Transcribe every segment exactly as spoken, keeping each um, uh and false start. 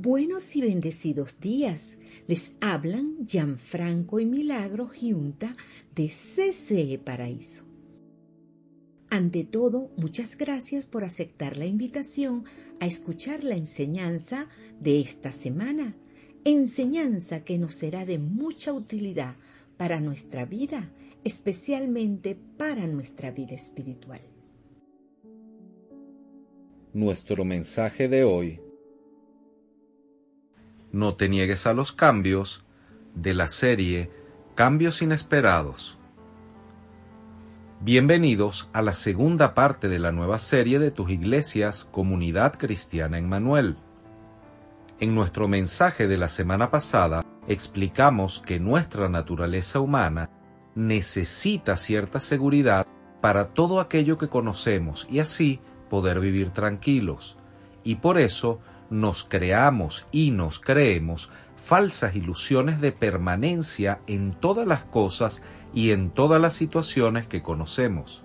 Buenos y bendecidos días. Les hablan Gianfranco y Milagros Giunta de C C E Paraíso. Ante todo, muchas gracias por aceptar la invitación a escuchar la enseñanza de esta semana, enseñanza que nos será de mucha utilidad para nuestra vida, especialmente para nuestra vida espiritual. Nuestro mensaje de hoy: no te niegues a los cambios, de la serie Cambios Inesperados. Bienvenidos a la segunda parte de la nueva serie de tus iglesias Comunidad Cristiana Emmanuel. En nuestro mensaje de la semana pasada explicamos que nuestra naturaleza humana necesita cierta seguridad para todo aquello que conocemos y así poder vivir tranquilos, y por eso nos creamos y nos creemos falsas ilusiones de permanencia en todas las cosas y en todas las situaciones que conocemos.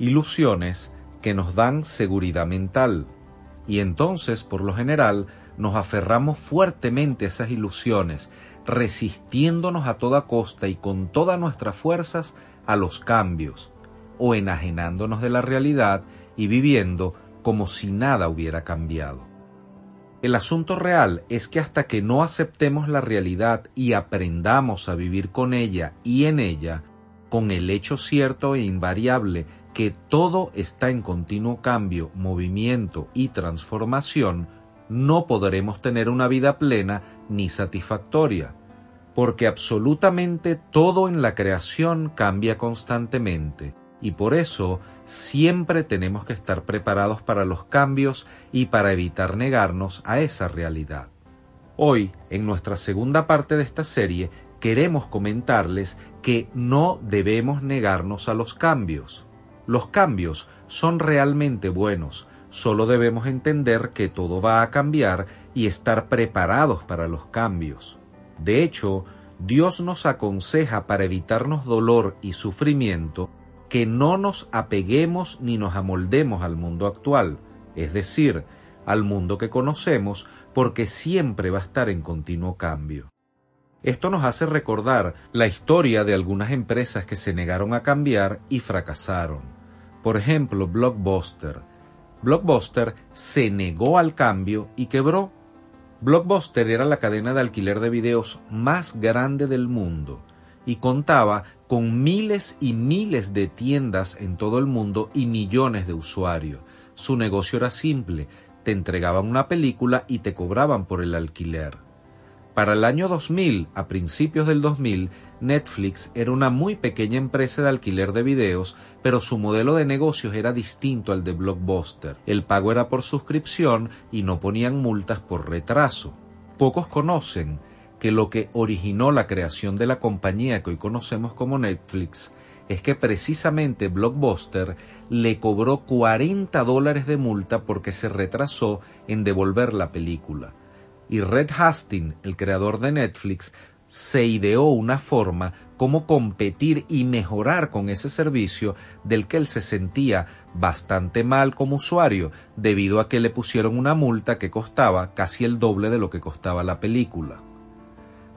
Ilusiones que nos dan seguridad mental, y entonces, por lo general, nos aferramos fuertemente a esas ilusiones, resistiéndonos a toda costa y con todas nuestras fuerzas a los cambios, o enajenándonos de la realidad y viviendo como si nada hubiera cambiado. El asunto real es que hasta que no aceptemos la realidad y aprendamos a vivir con ella y en ella, con el hecho cierto e invariable que todo está en continuo cambio, movimiento y transformación, no podremos tener una vida plena ni satisfactoria, porque absolutamente todo en la creación cambia constantemente. Y por eso, siempre tenemos que estar preparados para los cambios y para evitar negarnos a esa realidad. Hoy, en nuestra segunda parte de esta serie, queremos comentarles que no debemos negarnos a los cambios. Los cambios son realmente buenos, solo debemos entender que todo va a cambiar y estar preparados para los cambios. De hecho, Dios nos aconseja para evitarnos dolor y sufrimiento que no nos apeguemos ni nos amoldemos al mundo actual, es decir, al mundo que conocemos, porque siempre va a estar en continuo cambio. Esto nos hace recordar la historia de algunas empresas que se negaron a cambiar y fracasaron. Por ejemplo, Blockbuster. Blockbuster se negó al cambio y quebró. Blockbuster era la cadena de alquiler de videos más grande del mundo y contaba con miles y miles de tiendas en todo el mundo y millones de usuarios. Su negocio era simple: te entregaban una película y te cobraban por el alquiler. Para el año dos mil, a principios del dos mil, Netflix era una muy pequeña empresa de alquiler de videos, pero su modelo de negocios era distinto al de Blockbuster. El pago era por suscripción y no ponían multas por retraso. Pocos conocen que lo que originó la creación de la compañía que hoy conocemos como Netflix es que precisamente Blockbuster le cobró cuarenta dólares de multa porque se retrasó en devolver la película. Y Reed Hastings, el creador de Netflix, se ideó una forma como competir y mejorar con ese servicio del que él se sentía bastante mal como usuario debido a que le pusieron una multa que costaba casi el doble de lo que costaba la película.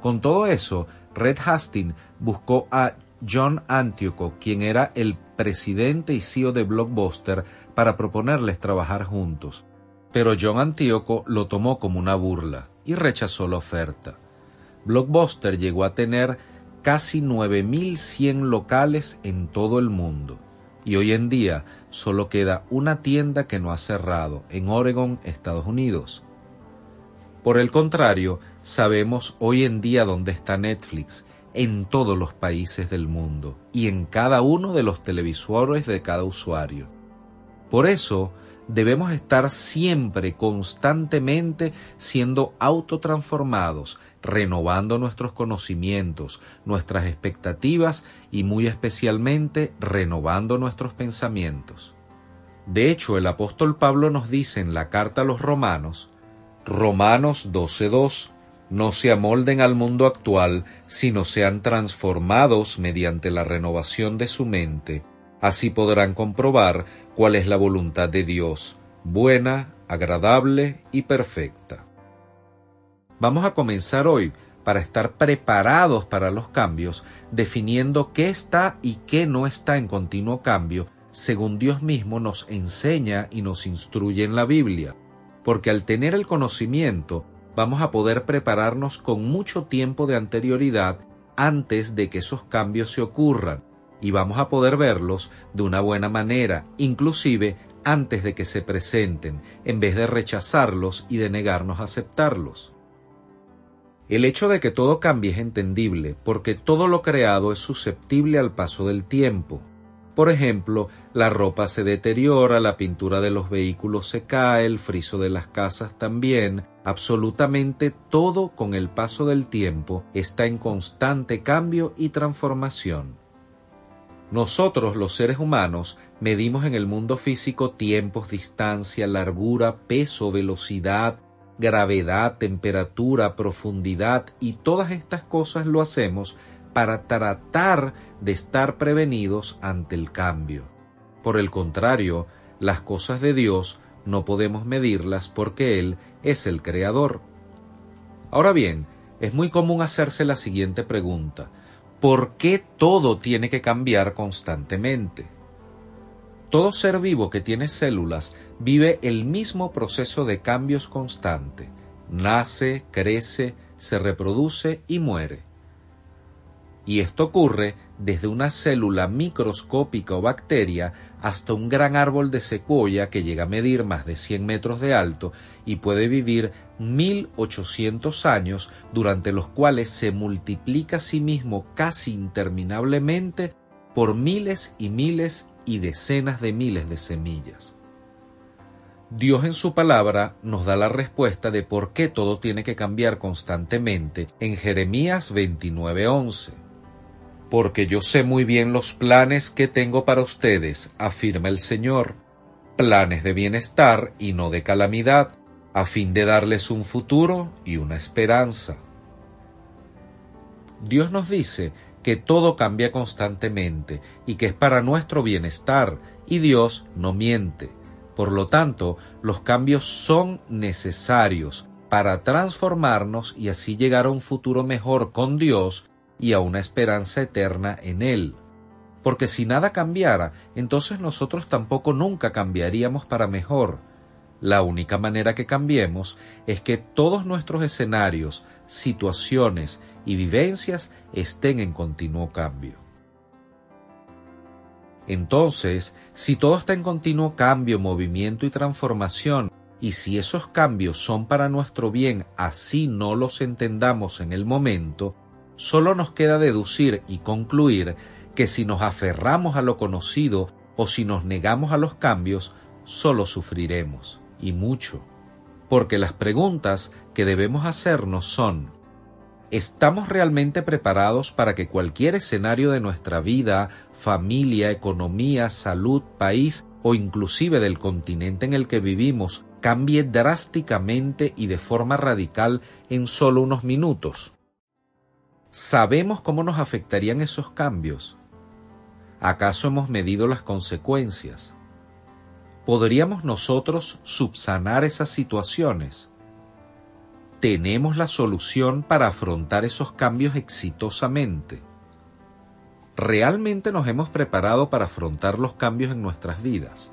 Con todo eso, Reed Hastings buscó a John Antioco, quien era el presidente y C E O de Blockbuster, para proponerles trabajar juntos. Pero John Antioco lo tomó como una burla y rechazó la oferta. Blockbuster llegó a tener casi nueve mil cien locales en todo el mundo. Y hoy en día solo queda una tienda que no ha cerrado, en Oregon, Estados Unidos. Por el contrario, sabemos hoy en día dónde está Netflix, en todos los países del mundo y en cada uno de los televisores de cada usuario. Por eso, debemos estar siempre, constantemente, siendo autotransformados, renovando nuestros conocimientos, nuestras expectativas y, muy especialmente, renovando nuestros pensamientos. De hecho, el apóstol Pablo nos dice en la carta a los Romanos, Romanos doce dos, no se amolden al mundo actual, sino sean transformados mediante la renovación de su mente. Así podrán comprobar cuál es la voluntad de Dios, buena, agradable y perfecta. Vamos a comenzar hoy para estar preparados para los cambios, definiendo qué está y qué no está en continuo cambio, según Dios mismo nos enseña y nos instruye en la Biblia, porque al tener el conocimiento vamos a poder prepararnos con mucho tiempo de anterioridad antes de que esos cambios se ocurran, y vamos a poder verlos de una buena manera, inclusive antes de que se presenten, en vez de rechazarlos y de negarnos a aceptarlos. El hecho de que todo cambie es entendible, porque todo lo creado es susceptible al paso del tiempo. Por ejemplo, la ropa se deteriora, la pintura de los vehículos se cae, el friso de las casas también. Absolutamente todo con el paso del tiempo está en constante cambio y transformación. Nosotros, los seres humanos, medimos en el mundo físico tiempos, distancia, largura, peso, velocidad, gravedad, temperatura, profundidad y todas estas cosas lo hacemos para tratar de estar prevenidos ante el cambio. Por el contrario, las cosas de Dios no podemos medirlas porque Él es el Creador. Ahora bien, es muy común hacerse la siguiente pregunta: ¿por qué todo tiene que cambiar constantemente? Todo ser vivo que tiene células vive el mismo proceso de cambios constante. Nace, crece, se reproduce y muere. Y esto ocurre desde una célula microscópica o bacteria hasta un gran árbol de secuoya que llega a medir más de cien metros de alto y puede vivir mil ochocientos años, durante los cuales se multiplica a sí mismo casi interminablemente por miles y miles y decenas de miles de semillas. Dios en su palabra nos da la respuesta de por qué todo tiene que cambiar constantemente en Jeremías veintinueve once. Porque yo sé muy bien los planes que tengo para ustedes, afirma el Señor, planes de bienestar y no de calamidad, a fin de darles un futuro y una esperanza. Dios nos dice que todo cambia constantemente y que es para nuestro bienestar, y Dios no miente. Por lo tanto, los cambios son necesarios para transformarnos y así llegar a un futuro mejor con Dios y a una esperanza eterna en Él. Porque si nada cambiara, entonces nosotros tampoco nunca cambiaríamos para mejor. La única manera que cambiemos es que todos nuestros escenarios, situaciones y vivencias estén en continuo cambio. Entonces, si todo está en continuo cambio, movimiento y transformación, y si esos cambios son para nuestro bien, así no los entendamos en el momento, solo nos queda deducir y concluir que si nos aferramos a lo conocido o si nos negamos a los cambios, solo sufriremos, y mucho. Porque las preguntas que debemos hacernos son: ¿estamos realmente preparados para que cualquier escenario de nuestra vida, familia, economía, salud, país o inclusive del continente en el que vivimos cambie drásticamente y de forma radical en solo unos minutos? ¿Sabemos cómo nos afectarían esos cambios? ¿Acaso hemos medido las consecuencias? ¿Podríamos nosotros subsanar esas situaciones? ¿Tenemos la solución para afrontar esos cambios exitosamente? ¿Realmente nos hemos preparado para afrontar los cambios en nuestras vidas?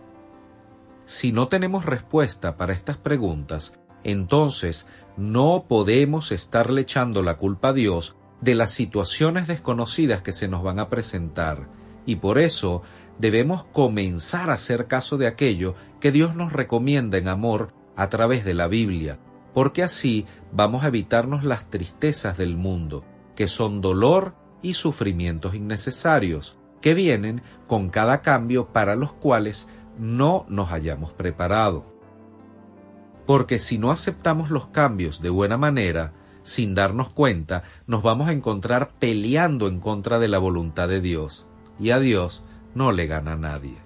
Si no tenemos respuesta para estas preguntas, entonces no podemos estarle echando la culpa a Dios de las situaciones desconocidas que se nos van a presentar, y por eso debemos comenzar a hacer caso de aquello que Dios nos recomienda en amor a través de la Biblia, porque así vamos a evitarnos las tristezas del mundo, que son dolor y sufrimientos innecesarios, que vienen con cada cambio para los cuales no nos hayamos preparado. Porque si no aceptamos los cambios de buena manera, sin darnos cuenta, nos vamos a encontrar peleando en contra de la voluntad de Dios, y a Dios no le gana a nadie.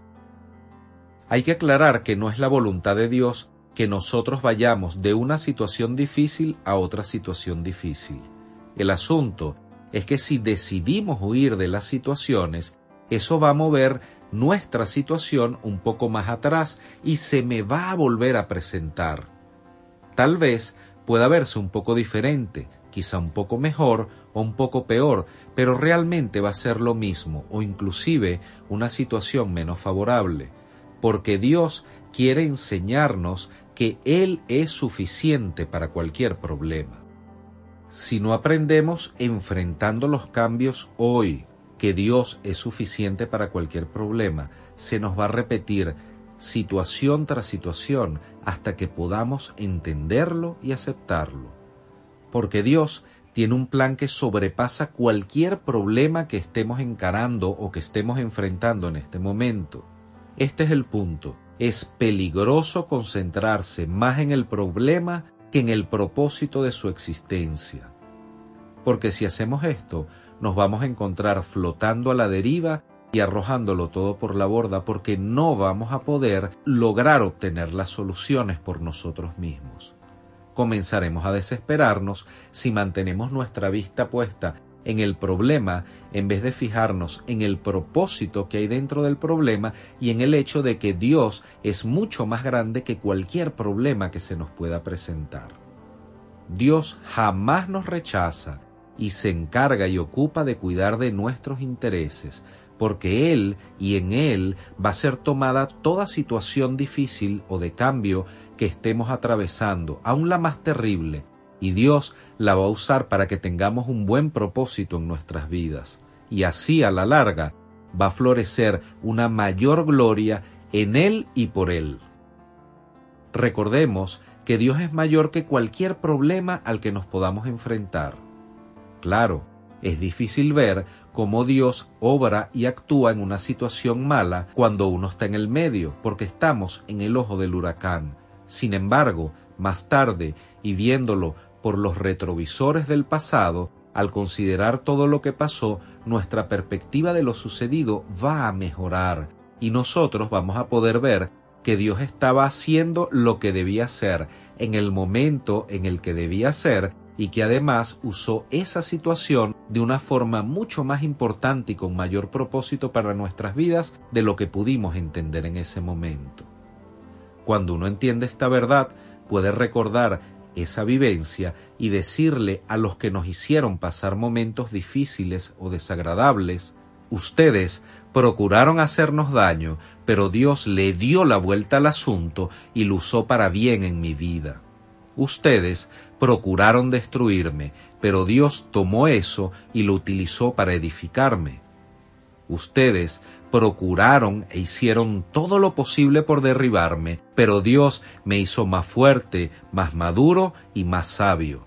Hay que aclarar que no es la voluntad de Dios que nosotros vayamos de una situación difícil a otra situación difícil. El asunto es que si decidimos huir de las situaciones, eso va a mover nuestra situación un poco más atrás y se me va a volver a presentar. Tal vez pueda verse un poco diferente, quizá un poco mejor o un poco peor, pero realmente va a ser lo mismo o inclusive una situación menos favorable, porque Dios quiere enseñarnos que Él es suficiente para cualquier problema. Si no aprendemos enfrentando los cambios hoy, que Dios es suficiente para cualquier problema, se nos va a repetir situación tras situación hasta que podamos entenderlo y aceptarlo. Porque Dios tiene un plan que sobrepasa cualquier problema que estemos encarando o que estemos enfrentando en este momento. Este es el punto. Es peligroso concentrarse más en el problema que en el propósito de su existencia. Porque si hacemos esto, nos vamos a encontrar flotando a la deriva y arrojándolo todo por la borda porque no vamos a poder lograr obtener las soluciones por nosotros mismos. Comenzaremos a desesperarnos si mantenemos nuestra vista puesta en el problema en vez de fijarnos en el propósito que hay dentro del problema y en el hecho de que Dios es mucho más grande que cualquier problema que se nos pueda presentar. Dios jamás nos rechaza y se encarga y ocupa de cuidar de nuestros intereses, porque Él y en Él va a ser tomada toda situación difícil o de cambio que estemos atravesando, aun la más terrible, y Dios la va a usar para que tengamos un buen propósito en nuestras vidas. Y así, a la larga, va a florecer una mayor gloria en Él y por Él. Recordemos que Dios es mayor que cualquier problema al que nos podamos enfrentar. Claro, es difícil ver cómo Dios obra y actúa en una situación mala cuando uno está en el medio, porque estamos en el ojo del huracán. Sin embargo, más tarde, y viéndolo por los retrovisores del pasado, al considerar todo lo que pasó, nuestra perspectiva de lo sucedido va a mejorar, y nosotros vamos a poder ver que Dios estaba haciendo lo que debía hacer, en el momento en el que debía hacer, y que además usó esa situación de una forma mucho más importante y con mayor propósito para nuestras vidas de lo que pudimos entender en ese momento. Cuando uno entiende esta verdad, puede recordar esa vivencia y decirle a los que nos hicieron pasar momentos difíciles o desagradables: ustedes procuraron hacernos daño, pero Dios le dio la vuelta al asunto y lo usó para bien en mi vida. Ustedes procuraron destruirme, pero Dios tomó eso y lo utilizó para edificarme. Ustedes procuraron e hicieron todo lo posible por derribarme, pero Dios me hizo más fuerte, más maduro y más sabio.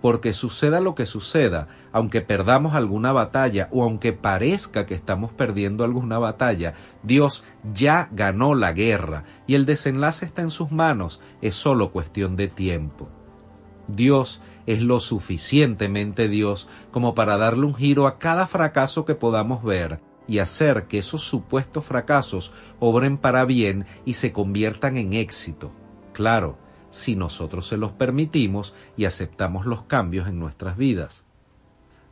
Porque suceda lo que suceda, aunque perdamos alguna batalla o aunque parezca que estamos perdiendo alguna batalla, Dios ya ganó la guerra y el desenlace está en sus manos, es solo cuestión de tiempo. Dios es lo suficientemente Dios como para darle un giro a cada fracaso que podamos ver y hacer que esos supuestos fracasos obren para bien y se conviertan en éxito. Claro, si nosotros se los permitimos y aceptamos los cambios en nuestras vidas.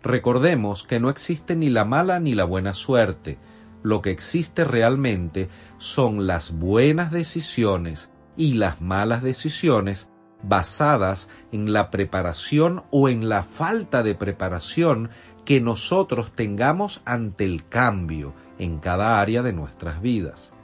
Recordemos que no existe ni la mala ni la buena suerte. Lo que existe realmente son las buenas decisiones y las malas decisiones basadas en la preparación o en la falta de preparación que nosotros tengamos ante el cambio en cada área de nuestras vidas.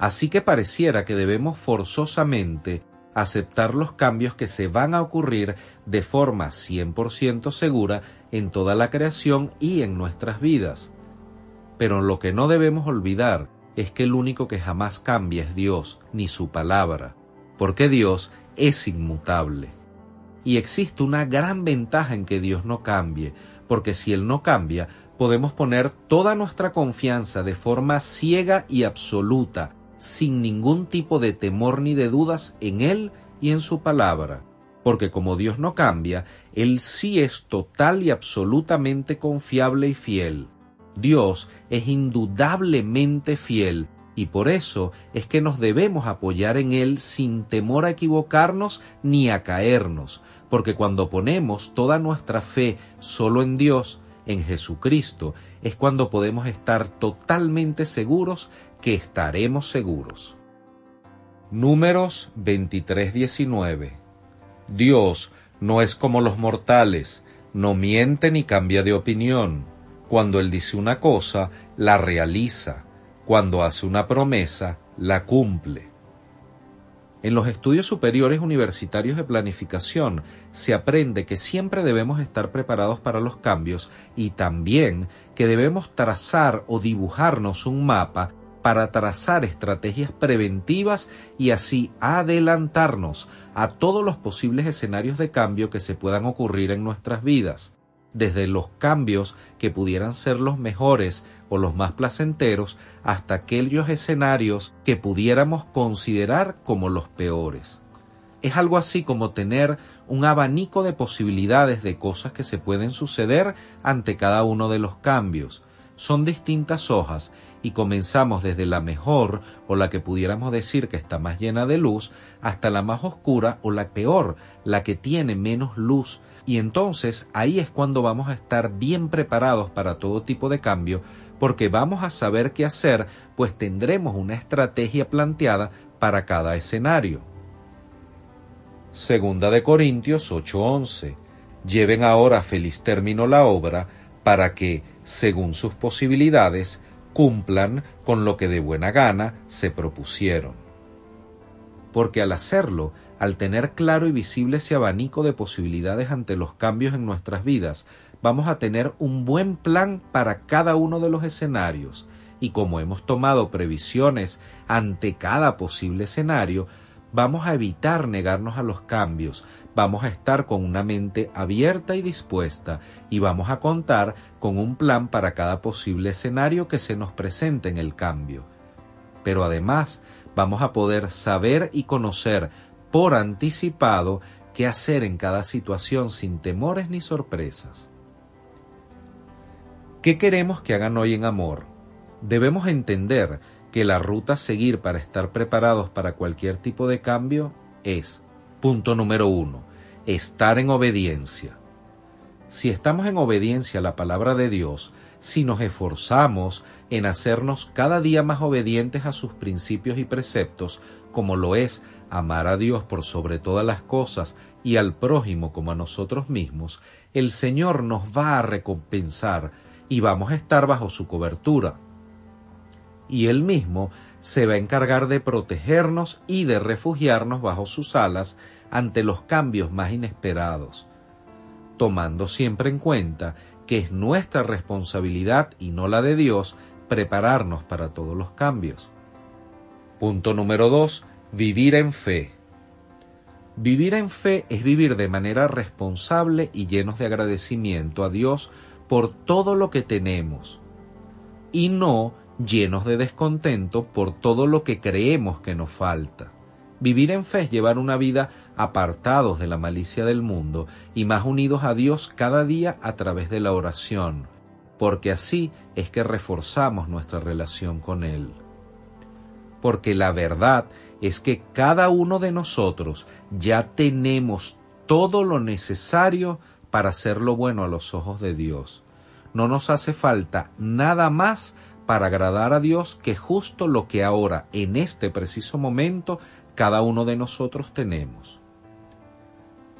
Así que pareciera que debemos forzosamente aceptar los cambios que se van a ocurrir de forma cien por ciento segura en toda la creación y en nuestras vidas. Pero lo que no debemos olvidar es que el único que jamás cambia es Dios, ni su palabra, porque Dios es inmutable. Y existe una gran ventaja en que Dios no cambie, porque si Él no cambia, podemos poner toda nuestra confianza de forma ciega y absoluta, sin ningún tipo de temor ni de dudas en Él y en su palabra, porque como Dios no cambia, Él sí es total y absolutamente confiable y fiel. Dios es indudablemente fiel y por eso es que nos debemos apoyar en Él sin temor a equivocarnos ni a caernos, porque cuando ponemos toda nuestra fe solo en Dios, en Jesucristo, es cuando podemos estar totalmente seguros que estaremos seguros. Números veintitrés diecinueve. Dios no es como los mortales, no miente ni cambia de opinión. Cuando Él dice una cosa, la realiza. Cuando hace una promesa, la cumple. En los estudios superiores universitarios de planificación se aprende que siempre debemos estar preparados para los cambios y también que debemos trazar o dibujarnos un mapa para trazar estrategias preventivas y así adelantarnos a todos los posibles escenarios de cambio que se puedan ocurrir en nuestras vidas, desde los cambios que pudieran ser los mejores o los más placenteros hasta aquellos escenarios que pudiéramos considerar como los peores. Es algo así como tener un abanico de posibilidades de cosas que se pueden suceder ante cada uno de los cambios. Son distintas hojas y comenzamos desde la mejor o la que pudiéramos decir que está más llena de luz hasta la más oscura o la peor, la que tiene menos luz. Y entonces ahí es cuando vamos a estar bien preparados para todo tipo de cambio porque vamos a saber qué hacer, pues tendremos una estrategia planteada para cada escenario. Segunda de Corintios ocho once. Lleven ahora a feliz término la obra para que, según sus posibilidades, cumplan con lo que de buena gana se propusieron. Porque al hacerlo, al tener claro y visible ese abanico de posibilidades ante los cambios en nuestras vidas, vamos a tener un buen plan para cada uno de los escenarios. Y como hemos tomado previsiones ante cada posible escenario, vamos a evitar negarnos a los cambios, vamos a estar con una mente abierta y dispuesta y vamos a contar con un plan para cada posible escenario que se nos presente en el cambio. Pero además, vamos a poder saber y conocer por anticipado qué hacer en cada situación sin temores ni sorpresas. ¿Qué queremos que hagan hoy en amor? Debemos entender que la ruta a seguir para estar preparados para cualquier tipo de cambio es, punto número uno, estar en obediencia. Si estamos en obediencia a la palabra de Dios, si nos esforzamos en hacernos cada día más obedientes a sus principios y preceptos, como lo es amar a Dios por sobre todas las cosas y al prójimo como a nosotros mismos, el Señor nos va a recompensar y vamos a estar bajo su cobertura. Y Él mismo se va a encargar de protegernos y de refugiarnos bajo sus alas ante los cambios más inesperados, tomando siempre en cuenta que es nuestra responsabilidad y no la de Dios prepararnos para todos los cambios. Punto número dos. Vivir en fe. Vivir en fe es vivir de manera responsable y llenos de agradecimiento a Dios por todo lo que tenemos y no llenos de descontento por todo lo que creemos que nos falta. Vivir en fe es llevar una vida apartados de la malicia del mundo y más unidos a Dios cada día a través de la oración, porque así es que reforzamos nuestra relación con Él. Porque la verdad es que cada uno de nosotros ya tenemos todo lo necesario para hacer lo bueno a los ojos de Dios. No nos hace falta nada más para agradar a Dios que justo lo que ahora, en este preciso momento, cada uno de nosotros tenemos.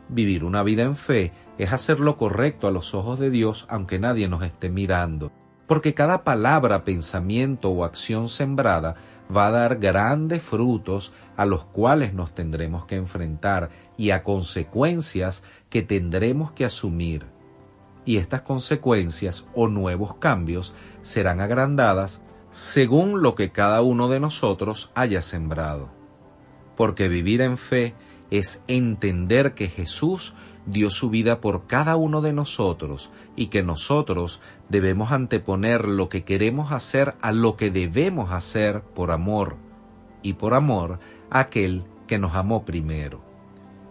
Vivir una vida en fe es hacer lo correcto a los ojos de Dios aunque nadie nos esté mirando, porque cada palabra, pensamiento o acción sembrada va a dar grandes frutos a los cuales nos tendremos que enfrentar y a consecuencias que tendremos que asumir. Y estas consecuencias o nuevos cambios serán agrandadas según lo que cada uno de nosotros haya sembrado. Porque vivir en fe es entender que Jesús dio su vida por cada uno de nosotros y que nosotros debemos anteponer lo que queremos hacer a lo que debemos hacer por amor y por amor a aquel que nos amó primero.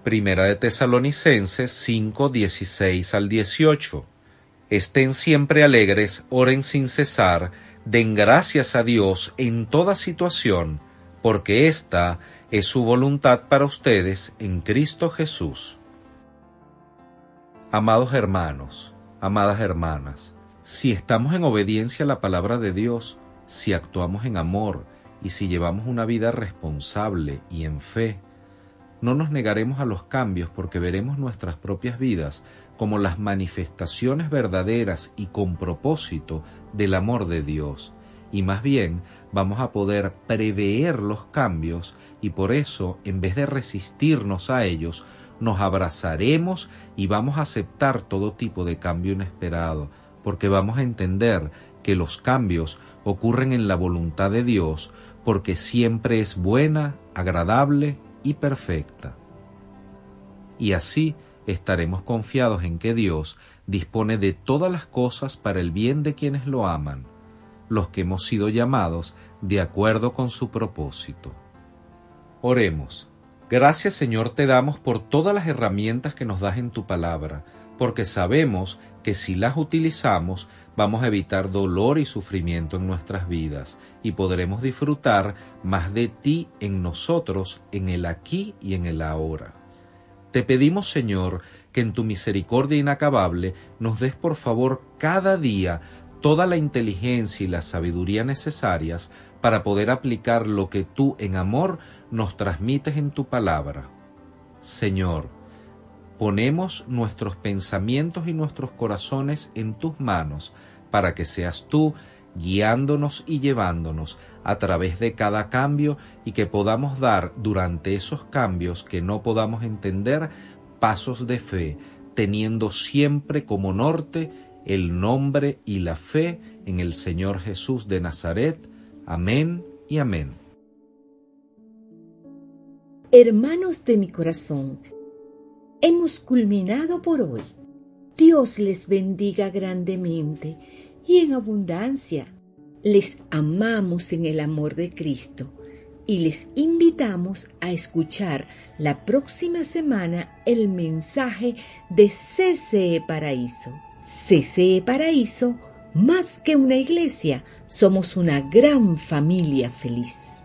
Primera de Tesalonicenses cinco dieciséis al dieciocho. Estén siempre alegres, oren sin cesar, den gracias a Dios en toda situación, porque esta es su voluntad para ustedes en Cristo Jesús. Amados hermanos, amadas hermanas, Si estamos en obediencia a la palabra de Dios, si actuamos en amor y si llevamos una vida responsable y en fe, no nos negaremos a los cambios porque veremos nuestras propias vidas como las manifestaciones verdaderas y con propósito del amor de Dios. Y más bien, vamos a poder prever los cambios y por eso, en vez de resistirnos a ellos, nos abrazaremos y vamos a aceptar todo tipo de cambio inesperado, porque vamos a entender que los cambios ocurren en la voluntad de Dios, porque siempre es buena, agradable y perfecta. Y así estaremos confiados en que Dios dispone de todas las cosas para el bien de quienes lo aman, los que hemos sido llamados de acuerdo con su propósito. Oremos. Gracias, Señor, te damos por todas las herramientas que nos das en tu palabra, porque sabemos que si las utilizamos vamos a evitar dolor y sufrimiento en nuestras vidas y podremos disfrutar más de ti en nosotros, en el aquí y en el ahora. Te pedimos, Señor, que en tu misericordia inacabable nos des por favor cada día toda la inteligencia y la sabiduría necesarias para poder aplicar lo que tú en amor nos transmites en tu palabra. Señor, ponemos nuestros pensamientos y nuestros corazones en tus manos para que seas tú guiándonos y llevándonos a través de cada cambio y que podamos dar durante esos cambios que no podamos entender pasos de fe, teniendo siempre como norte el nombre y la fe en el Señor Jesús de Nazaret. Amén y amén. Hermanos de mi corazón, hemos culminado por hoy. Dios les bendiga grandemente y en abundancia. Les amamos en el amor de Cristo y les invitamos a escuchar la próxima semana el mensaje de C C E Paraíso. C C E Paraíso, más que una iglesia, somos una gran familia feliz.